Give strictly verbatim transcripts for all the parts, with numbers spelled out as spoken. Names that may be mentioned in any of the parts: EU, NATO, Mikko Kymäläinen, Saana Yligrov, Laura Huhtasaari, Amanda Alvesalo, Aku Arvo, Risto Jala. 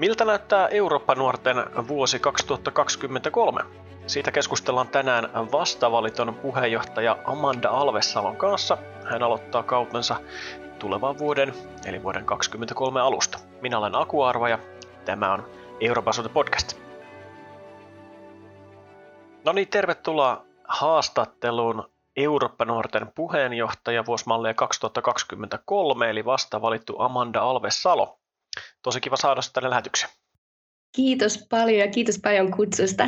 Miltä näyttää Eurooppa-nuorten vuosi kaksituhattakaksikymmentäkolme? Siitä keskustellaan tänään vastavaliton puheenjohtaja Amanda Alvesalon kanssa. Hän aloittaa kautensa tulevan vuoden, eli vuoden kaksikymmentäkolme alusta. Minä olen Aku Arvo ja tämä on Euroopan suhde podcast. No niin, tervetuloa haastatteluun Eurooppa-nuorten puheenjohtaja vuosimallia kaksituhattakaksikymmentäkolme, eli vastavalittu Amanda Alvesalo. Tosi kiva saada sinut tänne lähetykseen. Kiitos paljon ja kiitos paljon kutsusta.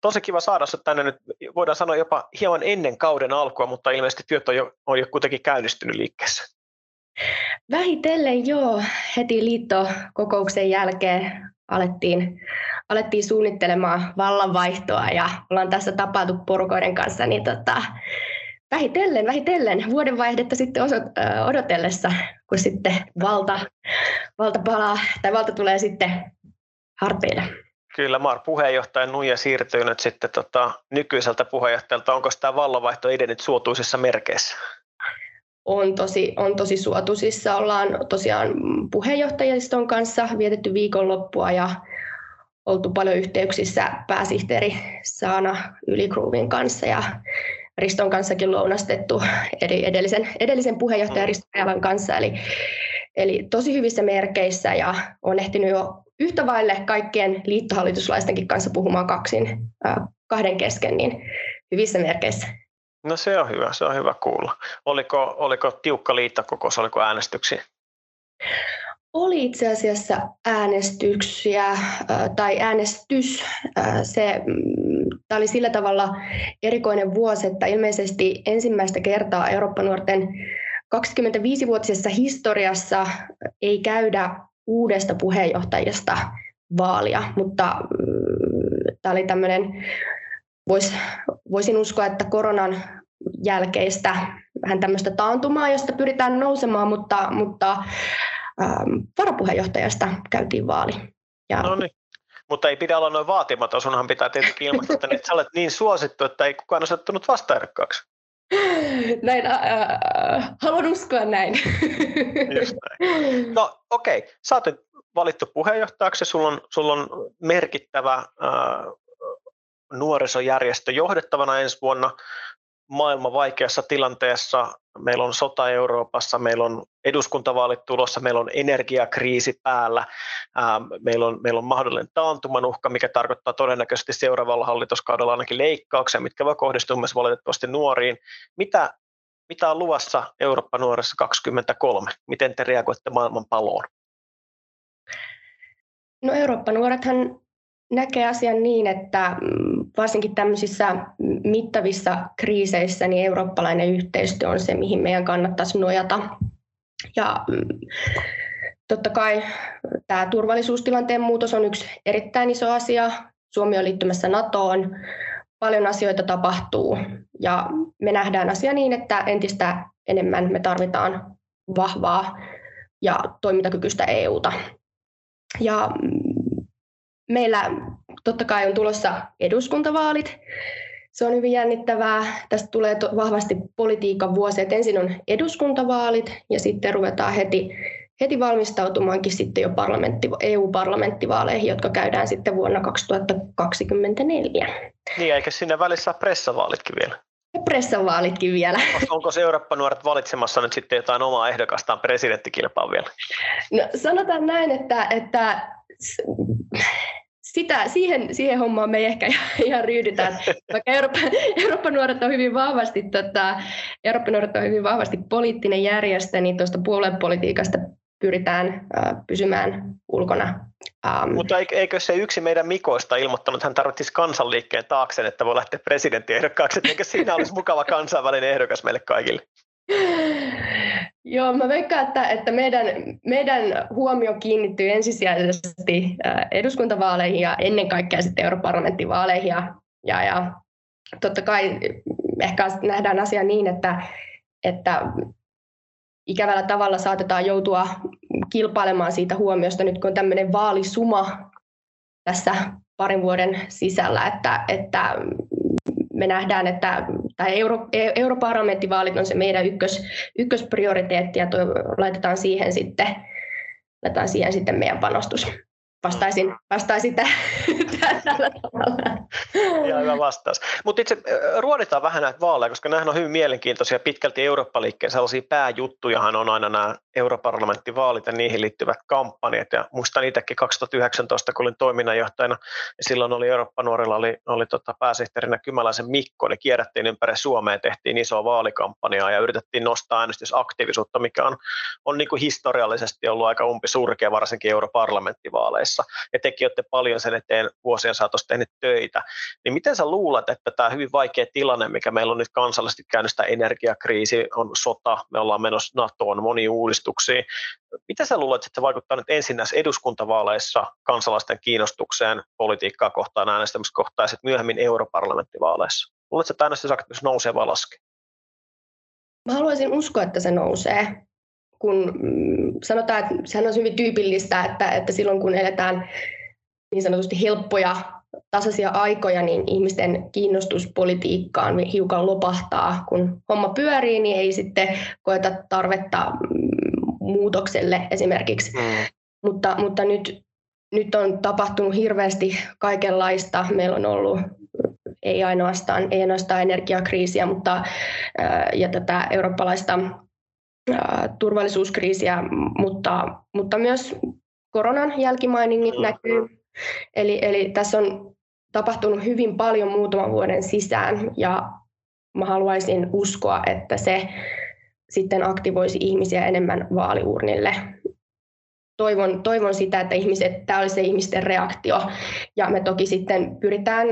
Tosi kiva saada sinut tänne nyt, voidaan sanoa jopa hieman ennen kauden alkua, mutta ilmeisesti työt on jo, on jo kuitenkin käynnistynyt liikkeessä. Vähitellen joo, heti liittokokouksen jälkeen alettiin, alettiin suunnittelemaan vallanvaihtoa ja ollaan tässä tapailtu porukoiden kanssa, niin tota, vähitellen, vähitellen vuodenvaihdetta sitten oso- odotellessa, kun sitten valta, valta palaa tai valta tulee sitten harteille. Kyllä, Mar puheenjohtajan nuija siirtyy nyt sitten tota, nykyiseltä puheenjohtajalta. Onko tämä vallanvaihto edennyt suotuisissa merkeissä? On tosi, on tosi suotuisissa. Ollaan tosiaan puheenjohtajiston kanssa vietetty viikonloppua ja oltu paljon yhteyksissä pääsihteeri Saana Yligrovin kanssa ja Riston kanssakin lounastettu edellisen, edellisen puheenjohtajan Risto Jalan kanssa. Eli, eli tosi hyvissä merkeissä ja on ehtinyt jo yhtä vaille kaikkien liittohallituslaistenkin kanssa puhumaan kaksin, kahden kesken, niin hyvissä merkeissä. No se on hyvä, se on hyvä kuulla. Oliko, oliko tiukka liittokokous, oliko äänestyksiä? Oli itse asiassa äänestyksiä tai äänestys. Se, tämä oli sillä tavalla erikoinen vuosi, että ilmeisesti ensimmäistä kertaa Eurooppa-nuorten kaksikymmentäviisivuotisessa historiassa ei käydä uudesta puheenjohtajasta vaalia, mutta tämä oli tämmöinen, vois, voisin uskoa, että koronan jälkeistä vähän tämmöistä taantumaa, josta pyritään nousemaan, mutta, mutta ähm, varapuheenjohtajasta käytiin vaali. Ja... No niin, mutta ei pidä olla noin vaatimaton, sunhan pitää tietenkin ilmoittaa, että nyt sä olet niin suosittu, että ei kukaan asettunut vastaehdokkaaksi. Näin, äh, haluan uskoa näin. Just näin. No okei, okay. Sä oot nyt valittu puheenjohtajaksi, sulla on, sulla on merkittävä äh, nuorisojärjestö johdettavana ensi vuonna. Maailma vaikeassa tilanteessa, meillä on sota Euroopassa, meillä on eduskuntavaalit tulossa, meillä on energiakriisi päällä, ää, meillä on, meillä on mahdollinen taantuman uhka, mikä tarkoittaa todennäköisesti seuraavalla hallituskaudella ainakin leikkauksia, mitkä voi kohdistua myös valitettavasti nuoriin. Mitä, mitä on luvassa Eurooppa-nuoressa kaksikymmentäkolme? Miten te reagoitte maailman paloon? No Eurooppa-nuorethan näkee asian niin, että varsinkin tämmöisissä mittavissa kriiseissä niin eurooppalainen yhteistyö on se, mihin meidän kannattaisi nojata. Ja totta kai tämä turvallisuustilanteen muutos on yksi erittäin iso asia. Suomi on liittymässä NATOon, paljon asioita tapahtuu ja me nähdään asia niin, että entistä enemmän me tarvitaan vahvaa ja toimintakykyistä E U:ta. Ja meillä totta kai on tulossa eduskuntavaalit. Se on hyvin jännittävää. Tästä tulee to- vahvasti politiikan vuosi, että ensin on eduskuntavaalit ja sitten ruvetaan heti, heti valmistautumaankin sitten jo parlamentti, E U-parlamenttivaaleihin, jotka käydään sitten vuonna kaksituhattakaksikymmentäneljä. Niin, eikä siinä välissä ole pressavaalitkin vielä? Ja pressavaalitkin vielä. Onko se Eurooppa-nuoret valitsemassa nyt sitten jotain omaa ehdokastaan presidenttikilpaan vielä? No, sanotaan näin, että... että Sitä, siihen, siihen hommaan me ei ehkä ihan ryydytään, vaikka Eurooppa, Eurooppa-nuoret on hyvin vahvasti tota, Eurooppa-nuoret on hyvin vahvasti poliittinen järjestö, niin tuosta puoluepolitiikasta pyritään uh, pysymään ulkona. Um, Mutta eikö se yksi meidän Mikoista ilmoittanut, hän tarvitsisi kansanliikkeen taakse, että voi lähteä presidenttiehdokkaaksi, että eikö siinä olisi mukava kansainvälinen ehdokas meille kaikille? Joo, mä veikkaan, että, että meidän, meidän huomio kiinnittyy ensisijaisesti eduskuntavaaleihin ja ennen kaikkea sitten europarlamenttivaaleihin. Ja, ja, ja totta kai ehkä nähdään asia niin, että, että ikävällä tavalla saatetaan joutua kilpailemaan siitä huomiosta nyt, kun on tämmöinen vaalisuma tässä parin vuoden sisällä, että, että me nähdään, että Euro, europarlamenttivaalit on se meidän ykkös, ykkösprioriteetti ja toivo, laitetaan, siihen sitten, laitetaan siihen sitten meidän panostus. Vastaisin, vastaisin tämän, tämän tällä tavalla. Ihan hyvä vastaus. Mutta itse ruoditaan vähän näitä vaaleja, koska nämähän on hyvin mielenkiintoisia. Pitkälti Eurooppa-liikkeen sellaisia pääjuttujahan on aina nämä europarlamenttivaalit ja niihin liittyvät kampanjat. Ja muistan itsekin kaksituhattayhdeksäntoista, kun olin toiminnanjohtajana, ja silloin oli Eurooppa-nuorilla oli, oli tota pääsihteerinä Kymäläisen Mikko, niin kierrättiin ympäri Suomea ja tehtiin isoa vaalikampanjaa ja yritettiin nostaa äänestysaktiivisuutta, mikä on, on niin kuin historiallisesti ollut aika umpisurkea, varsinkin europarlamenttivaaleissa. Ja tekin olette paljon sen eteen vuosien saatossa tehneet töitä, niin miten sä luulet, että tämä hyvin vaikea tilanne, mikä meillä on nyt kansallisesti käynyt, sitä energiakriisi, on sota, me ollaan menossa NATOon, moniin uudistuksiin, miten sä luulet, että se vaikuttaa nyt ensin näissä eduskuntavaaleissa kansalaisten kiinnostukseen, politiikkaa kohtaan, äänestämistä kohtaan ja sitten myöhemmin europarlamenttivaaleissa? Luuletko, että äänestysaktiivisuus nousee vai laskee? Mä haluaisin uskoa, että se nousee. Kun sanotaan, että sehän on hyvin tyypillistä, että, että silloin kun eletään niin sanotusti helppoja, tasaisia aikoja, niin ihmisten kiinnostus politiikkaan hiukan lopahtaa. Kun homma pyörii, niin ei sitten koeta tarvetta muutokselle esimerkiksi. Mm. Mutta, mutta nyt, nyt on tapahtunut hirveästi kaikenlaista. Meillä on ollut ei ainoastaan, ei ainoastaan energiakriisiä, mutta ja tätä eurooppalaista turvallisuuskriisiä, mutta, mutta myös koronan jälkimainingit näkyy. Eli, eli tässä on tapahtunut hyvin paljon muutaman vuoden sisään, ja mä haluaisin uskoa, että se sitten aktivoisi ihmisiä enemmän vaaliuurnille. Toivon, toivon sitä, että ihmiset, tämä oli se ihmisten reaktio, ja me toki sitten pyritään,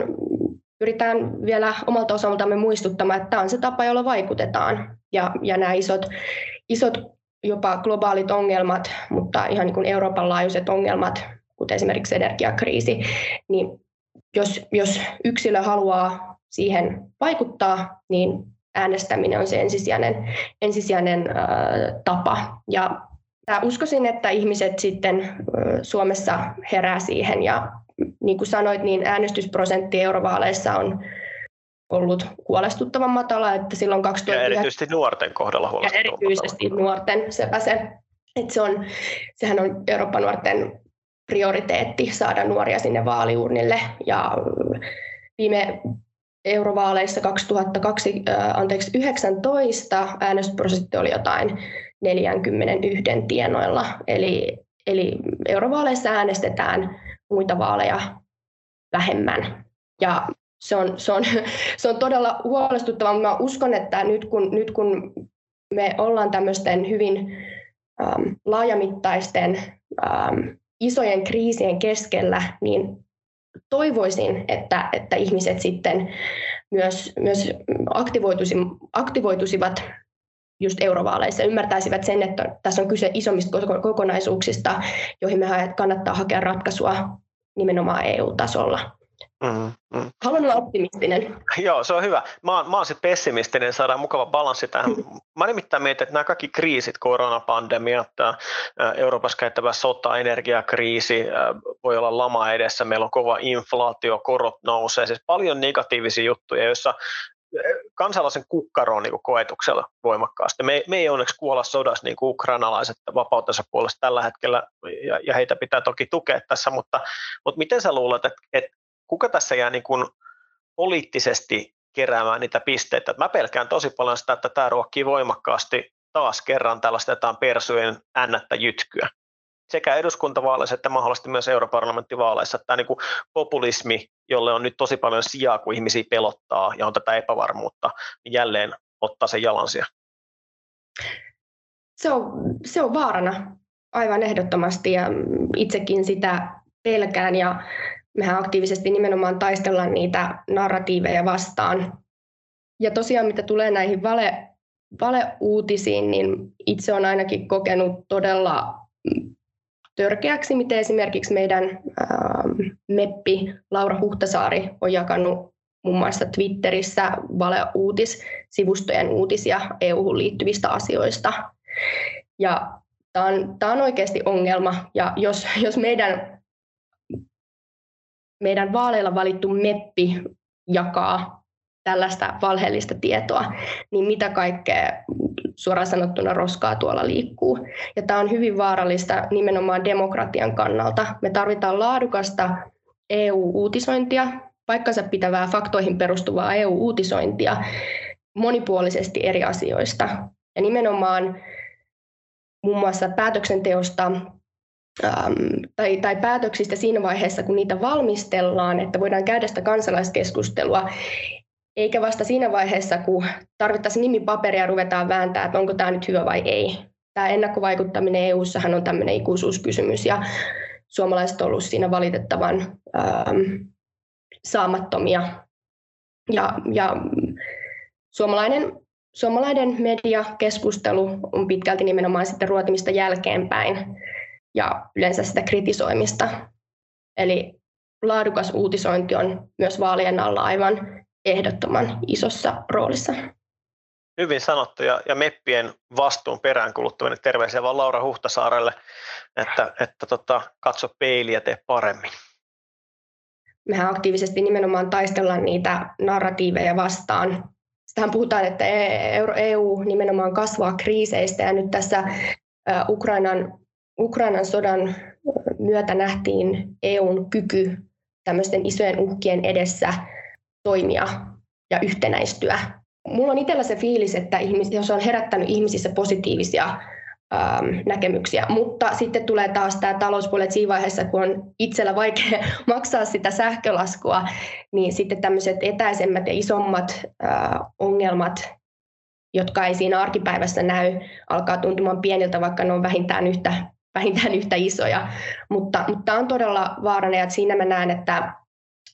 pyritään vielä omalta osaltamme muistuttamaan, että tämä on se tapa, jolla vaikutetaan, ja, ja nämä isot Isot jopa globaalit ongelmat, mutta ihan niin kuin Euroopan laajuiset ongelmat, kuten esimerkiksi energiakriisi, niin jos, jos yksilö haluaa siihen vaikuttaa, niin äänestäminen on se ensisijainen, ensisijainen äh, tapa. Ja uskoisin, että ihmiset sitten äh, Suomessa herää siihen. Ja niin kuin sanoit, niin äänestysprosentti eurovaaleissa on ollut huolestuttavan matala, että silloin kaksituhattayhdeksän... Ja erityisesti nuorten kohdalla huolestuttavan matala. Erityisesti nuorten, sepä se, että se on, sehän on Euroopan nuorten prioriteetti saada nuoria sinne vaaliurnille, ja viime eurovaaleissa kaksituhattayhdeksäntoista äänestysprosentti oli jotain neljäkymmentäyksi tienoilla, eli, eli eurovaaleissa äänestetään muita vaaleja vähemmän, ja Se on, se on, se on todella huolestuttavaa, mutta mä uskon, että nyt kun, nyt kun me ollaan tämmöisten hyvin ähm, laajamittaisten ähm, isojen kriisien keskellä, niin toivoisin, että, että ihmiset sitten myös, myös aktivoituisi, aktivoituisivat just eurovaaleissa, ymmärtäisivät sen, että tässä on kyse isommista kokonaisuuksista, joihin me kannattaa hakea ratkaisua nimenomaan E U-tasolla. Mm, mm. Haluan olla optimistinen. Joo, se on hyvä. Mä oon, mä oon sit pessimistinen, saadaan mukava balanssi tähän. Mä nimittäin mietin, että nämä kaikki kriisit, koronapandemiat, Euroopassa käyttävä sota, energiakriisi, voi olla lama edessä, meillä on kova inflaatio, korot nousee, siis paljon negatiivisia juttuja, joissa kansalaisen kukkaro on niin koetuksella voimakkaasti. Me, me ei onneksi kuolla sodassa niin kuin ukrainalaiset vapautensa puolesta tällä hetkellä, ja, ja heitä pitää toki tukea tässä, mutta, mutta miten sä luulet, että, että kuka tässä jää niin kuin poliittisesti keräämään niitä pisteitä? Mä pelkään tosi paljon sitä, että tämä ruokkii voimakkaasti taas kerran tällaista jotain persujen ännättä jytkyä. Sekä eduskuntavaaleissa että mahdollisesti myös europarlamenttivaaleissa. Tämä niin kuin populismi, jolle on nyt tosi paljon sijaa, kun ihmisiä pelottaa ja on tätä epävarmuutta, niin jälleen ottaa sen jalansia. Se on, se on vaarana aivan ehdottomasti, ja itsekin sitä pelkään, ja mehän aktiivisesti nimenomaan taistellaan niitä narratiiveja vastaan. Ja tosiaan, mitä tulee näihin vale, valeuutisiin, niin itse olen ainakin kokenut todella törkeäksi, miten esimerkiksi meidän ähm, meppi Laura Huhtasaari on jakanut muun muassa Twitterissä valeuutissivustojen uutisia E U:hun liittyvistä asioista. Ja tämä on, tämä on oikeasti ongelma, ja jos, jos meidän... Meidän vaaleilla valittu meppi jakaa tällaista valheellista tietoa, niin mitä kaikkea suoraan sanottuna roskaa tuolla liikkuu. Ja tämä on hyvin vaarallista nimenomaan demokratian kannalta. Me tarvitaan laadukasta E U-uutisointia, paikkansa pitävää faktoihin perustuvaa E U-uutisointia monipuolisesti eri asioista. Ja nimenomaan muun muassa päätöksenteosta tai, tai päätöksistä siinä vaiheessa, kun niitä valmistellaan, että voidaan käydä sitä kansalaiskeskustelua, eikä vasta siinä vaiheessa, kun tarvittaisiin nimipaperia ja ruvetaan vääntää, että onko tämä nyt hyvä vai ei. Tämä ennakkovaikuttaminen E U:ssahan on tämmöinen ikuisuuskysymys, ja suomalaiset ovat olleet siinä valitettavan ähm, saamattomia. Ja, ja suomalainen, suomalainen mediakeskustelu on pitkälti nimenomaan sitten ruotimista jälkeenpäin ja yleensä sitä kritisoimista. Eli laadukas uutisointi on myös vaalien alla aivan ehdottoman isossa roolissa. Hyvin sanottu, ja, ja meppien vastuun peräänkuluttaminen. Terveisiä vaan Laura Huhtasaarelle, että, että tota, katso peiliä, tee paremmin. Mehän aktiivisesti nimenomaan taistellaan niitä narratiiveja vastaan. Sitähän puhutaan, että E U nimenomaan kasvaa kriiseistä, ja nyt tässä Ukrainan, Ukrainan sodan myötä nähtiin E U:n kyky tämmöisten isojen uhkien edessä toimia ja yhtenäistyä. Mulla on itsellä se fiilis, että se on herättänyt ihmisissä positiivisia äm, näkemyksiä, mutta sitten tulee taas tämä talouspuolet siinä vaiheessa, kun on itsellä vaikea maksaa sitä sähkölaskua, niin sitten tämmöiset etäisemmät ja isommat ä, ongelmat, jotka ei siinä arkipäivässä näy, alkaa tuntumaan pieniltä, vaikka ne on vähintään yhtä, vähintään yhtä isoja. Mutta tämä on todella vaarana, ja siinä mä näen, että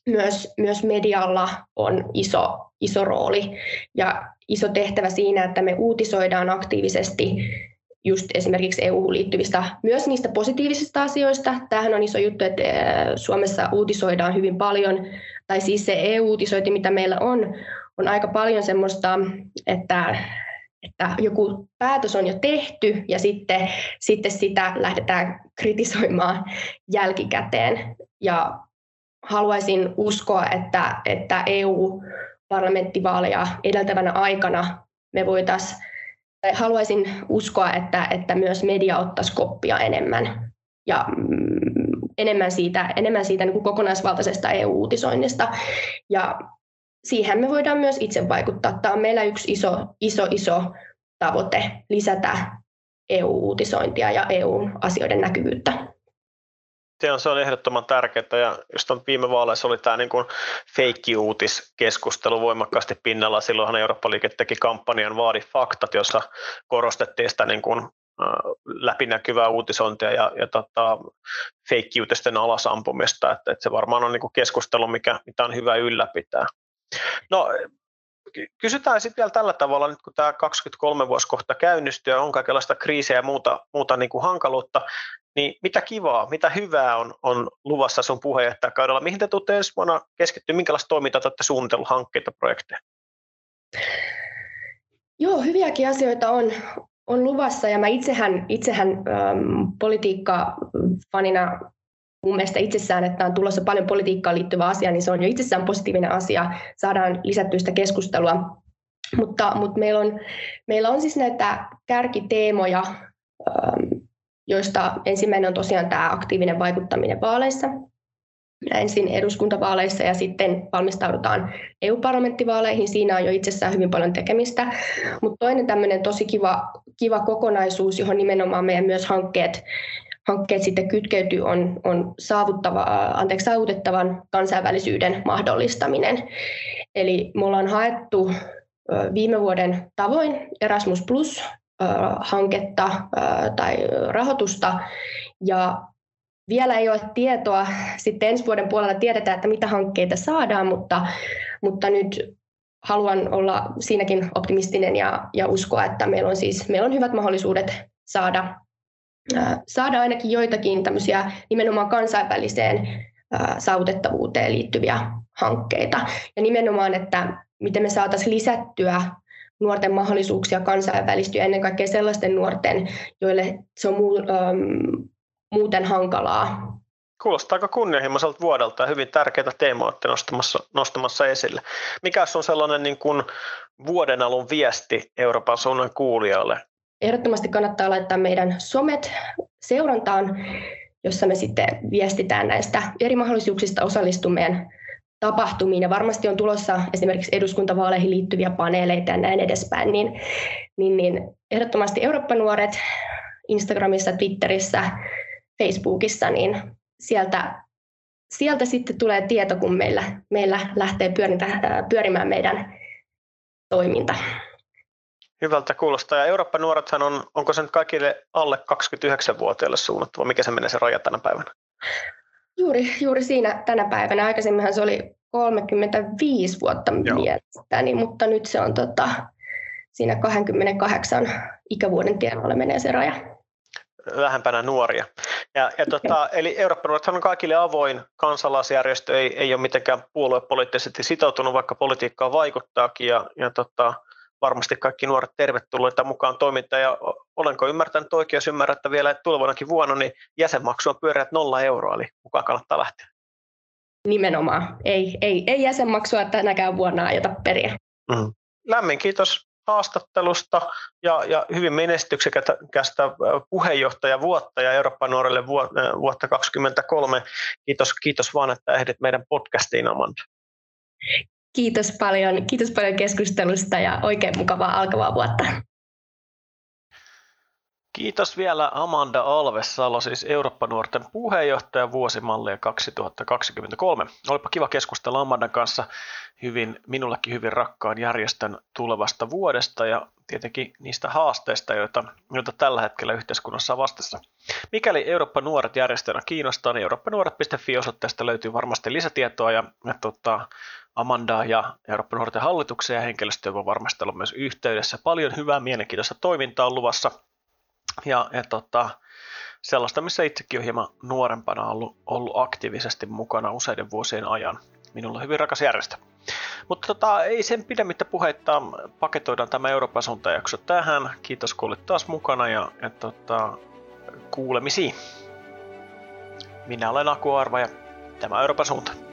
Myös, myös medialla on iso, iso rooli ja iso tehtävä siinä, että me uutisoidaan aktiivisesti just esimerkiksi E U:hun liittyvistä, myös niistä positiivisista asioista. Tämähän on iso juttu, että Suomessa uutisoidaan hyvin paljon, tai siis se E U-uutisointi, mitä meillä on, on aika paljon semmoista, että, että joku päätös on jo tehty ja sitten, sitten sitä lähdetään kritisoimaan jälkikäteen. Ja haluaisin uskoa, että, että E U-parlamenttivaaleja edeltävänä aikana me voitaisiin, tai haluaisin uskoa, että, että myös media ottaisi koppia enemmän ja mm, enemmän siitä, enemmän siitä niin kuin kokonaisvaltaisesta E U-uutisoinnista. Ja siihen me voidaan myös itse vaikuttaa. Tämä on meillä yksi iso, iso, iso tavoite, lisätä E U-uutisointia ja E U-asioiden näkyvyyttä. Se on, se on ehdottoman tärkeää, ja just on viime vaaleissa oli tämä niin kuin feikki-uutiskeskustelu voimakkaasti pinnalla. Silloinhan Eurooppa-liike teki kampanjan Vaadi faktat, jossa korostettiin sitä niin kuin läpinäkyvää uutisointia ja, ja tota, feikki-uutisten alasampumista. Että, että se varmaan on niin kuin keskustelu, mikä, mitä on hyvä ylläpitää. No, kysytään sitten vielä tällä tavalla, nyt kun tämä kaksikymmentäkolme vuosi kohta käynnistyy ja on kaikenlaista kriisiä ja muuta, muuta niin kuin hankaluutta, niin mitä kivaa, mitä hyvää on, on luvassa sun puheenjohtajakaudella? Mihin te tuutte ensi vuonna keskittyä? Minkälaista toimintaa te olette suunnitellut, hankkeita, projekteja? Joo, hyviäkin asioita on, on luvassa, ja mä itsehän, itsehän ähm, politiikkafanina, mun mielestä itsessään, että on tulossa paljon politiikkaan liittyvä asia, niin se on jo itsessään positiivinen asia. Saadaan lisättyä sitä keskustelua. Mutta, mutta meillä, on, meillä on siis näitä kärkiteemoja, joista ensimmäinen on tosiaan tämä aktiivinen vaikuttaminen vaaleissa. Ensin eduskuntavaaleissa ja sitten valmistaudutaan E U-parlamenttivaaleihin. Siinä on jo itsessään hyvin paljon tekemistä. Mutta toinen tämmöinen tosi kiva, kiva kokonaisuus, johon nimenomaan meidän myös hankkeet Hankkeet sitten kytkeytyy on, on saavuttava, anteeksi, saavutettavan kansainvälisyyden mahdollistaminen. Eli me ollaan haettu viime vuoden tavoin Erasmus Plus-hanketta tai rahoitusta, ja vielä ei ole tietoa. Sitten ensi vuoden puolella tiedetään, että mitä hankkeita saadaan, mutta, mutta nyt haluan olla siinäkin optimistinen ja, ja uskoa, että meillä on, siis, meillä on hyvät mahdollisuudet saada saada ainakin joitakin tämmöisiä nimenomaan kansainväliseen saavutettavuuteen liittyviä hankkeita. Ja nimenomaan, että miten me saataisiin lisättyä nuorten mahdollisuuksia kansainvälistyä, ennen kaikkea sellaisten nuorten, joille se on muu, ähm, muuten hankalaa. Kuulostaa aika kunnianhimoiselta vuodelta ja hyvin tärkeitä teemoja olette nostamassa, nostamassa esille. Mikä on sellainen niin kuin vuoden alun viesti Euroopan suunnan kuulijoille? Ehdottomasti kannattaa laittaa meidän somet seurantaan, jossa me sitten viestitään näistä eri mahdollisuuksista osallistua meidän tapahtumiin. Ja varmasti on tulossa esimerkiksi eduskuntavaaleihin liittyviä paneeleita ja näin edespäin. Niin, niin, niin ehdottomasti Eurooppa-nuoret Instagramissa, Twitterissä, Facebookissa, niin sieltä, sieltä sitten tulee tieto, kun meillä, meillä lähtee pyörintä, pyörimään meidän toiminta. Hyvältä kuulostaa. Ja Eurooppa-nuorethan on, onko se nyt kaikille alle kaksikymmentäyhdeksänvuotiaille suunnattu? Mikä se menee se raja tänä päivänä? Juuri, juuri siinä tänä päivänä. Aikaisemminhan se oli kolmekymmentäviisi vuotta mielestäni, mutta nyt se on tota, siinä kaksikymmentäkahdeksan ikävuoden tienoilla menee se raja. Vähempänä nuoria. Ja, ja tota, eli Eurooppa-nuorethan on kaikille avoin. Kansalaisjärjestö ei, ei ole mitenkään puoluepoliittisesti sitoutunut, vaikka politiikkaa vaikuttaakin. Ja, ja tota, varmasti kaikki nuoret tervetulleita mukaan toimintaan. Ja olenko ymmärtänyt oikein, jos ymmärrän, että vielä tulevanakin vuonna niin jäsenmaksu on pyöreät nolla euroa, eli mukaan kannattaa lähteä. Nimenomaan. Ei, ei, ei jäsenmaksua tänäkään vuonna aiota periä. Mm. Lämmin kiitos haastattelusta ja, ja hyvin menestyksekästä puheenjohtajavuotta ja Eurooppa-nuorille vuotta kaksikymmentäkolme. Kiitos, kiitos vaan, että ehdit meidän podcastiin, Amanda. Kiitos paljon. Kiitos paljon keskustelusta ja oikein mukavaa alkavaa vuotta. Kiitos vielä Amanda Alvesalo, siis Eurooppa-nuorten puheenjohtaja vuosimallia kaksituhattakaksikymmentäkolme. Olipa kiva keskustella Amandan kanssa hyvin, minullekin hyvin rakkaan järjestön tulevasta vuodesta ja tietenkin niistä haasteista, joita, joita tällä hetkellä yhteiskunnassa on vastassa. Mikäli Eurooppa-nuoret järjestönä kiinnostaa, niin eurooppanuoret piste fi-osoitteesta löytyy varmasti lisätietoa ja, ja tota, Amandaa ja Eurooppa-nuorten hallituksen ja henkilöstöä voi varmasti olla myös yhteydessä. Paljon hyvää, mielenkiintoista toimintaa on luvassa. Ja, ja tota, sellaista, missä itsekin on hieman nuorempana ollut, ollut aktiivisesti mukana useiden vuosien ajan. Minulla on hyvin rakas järjestö. Mutta tota, ei sen pidemmittä puheittaa, paketoidaan tämä Euroopan suuntaan jakso tähän. Kiitos kun olit taas mukana ja, ja tota, kuulemisiin. Minä olen Aku Arvo ja tämä Euroopan suunta.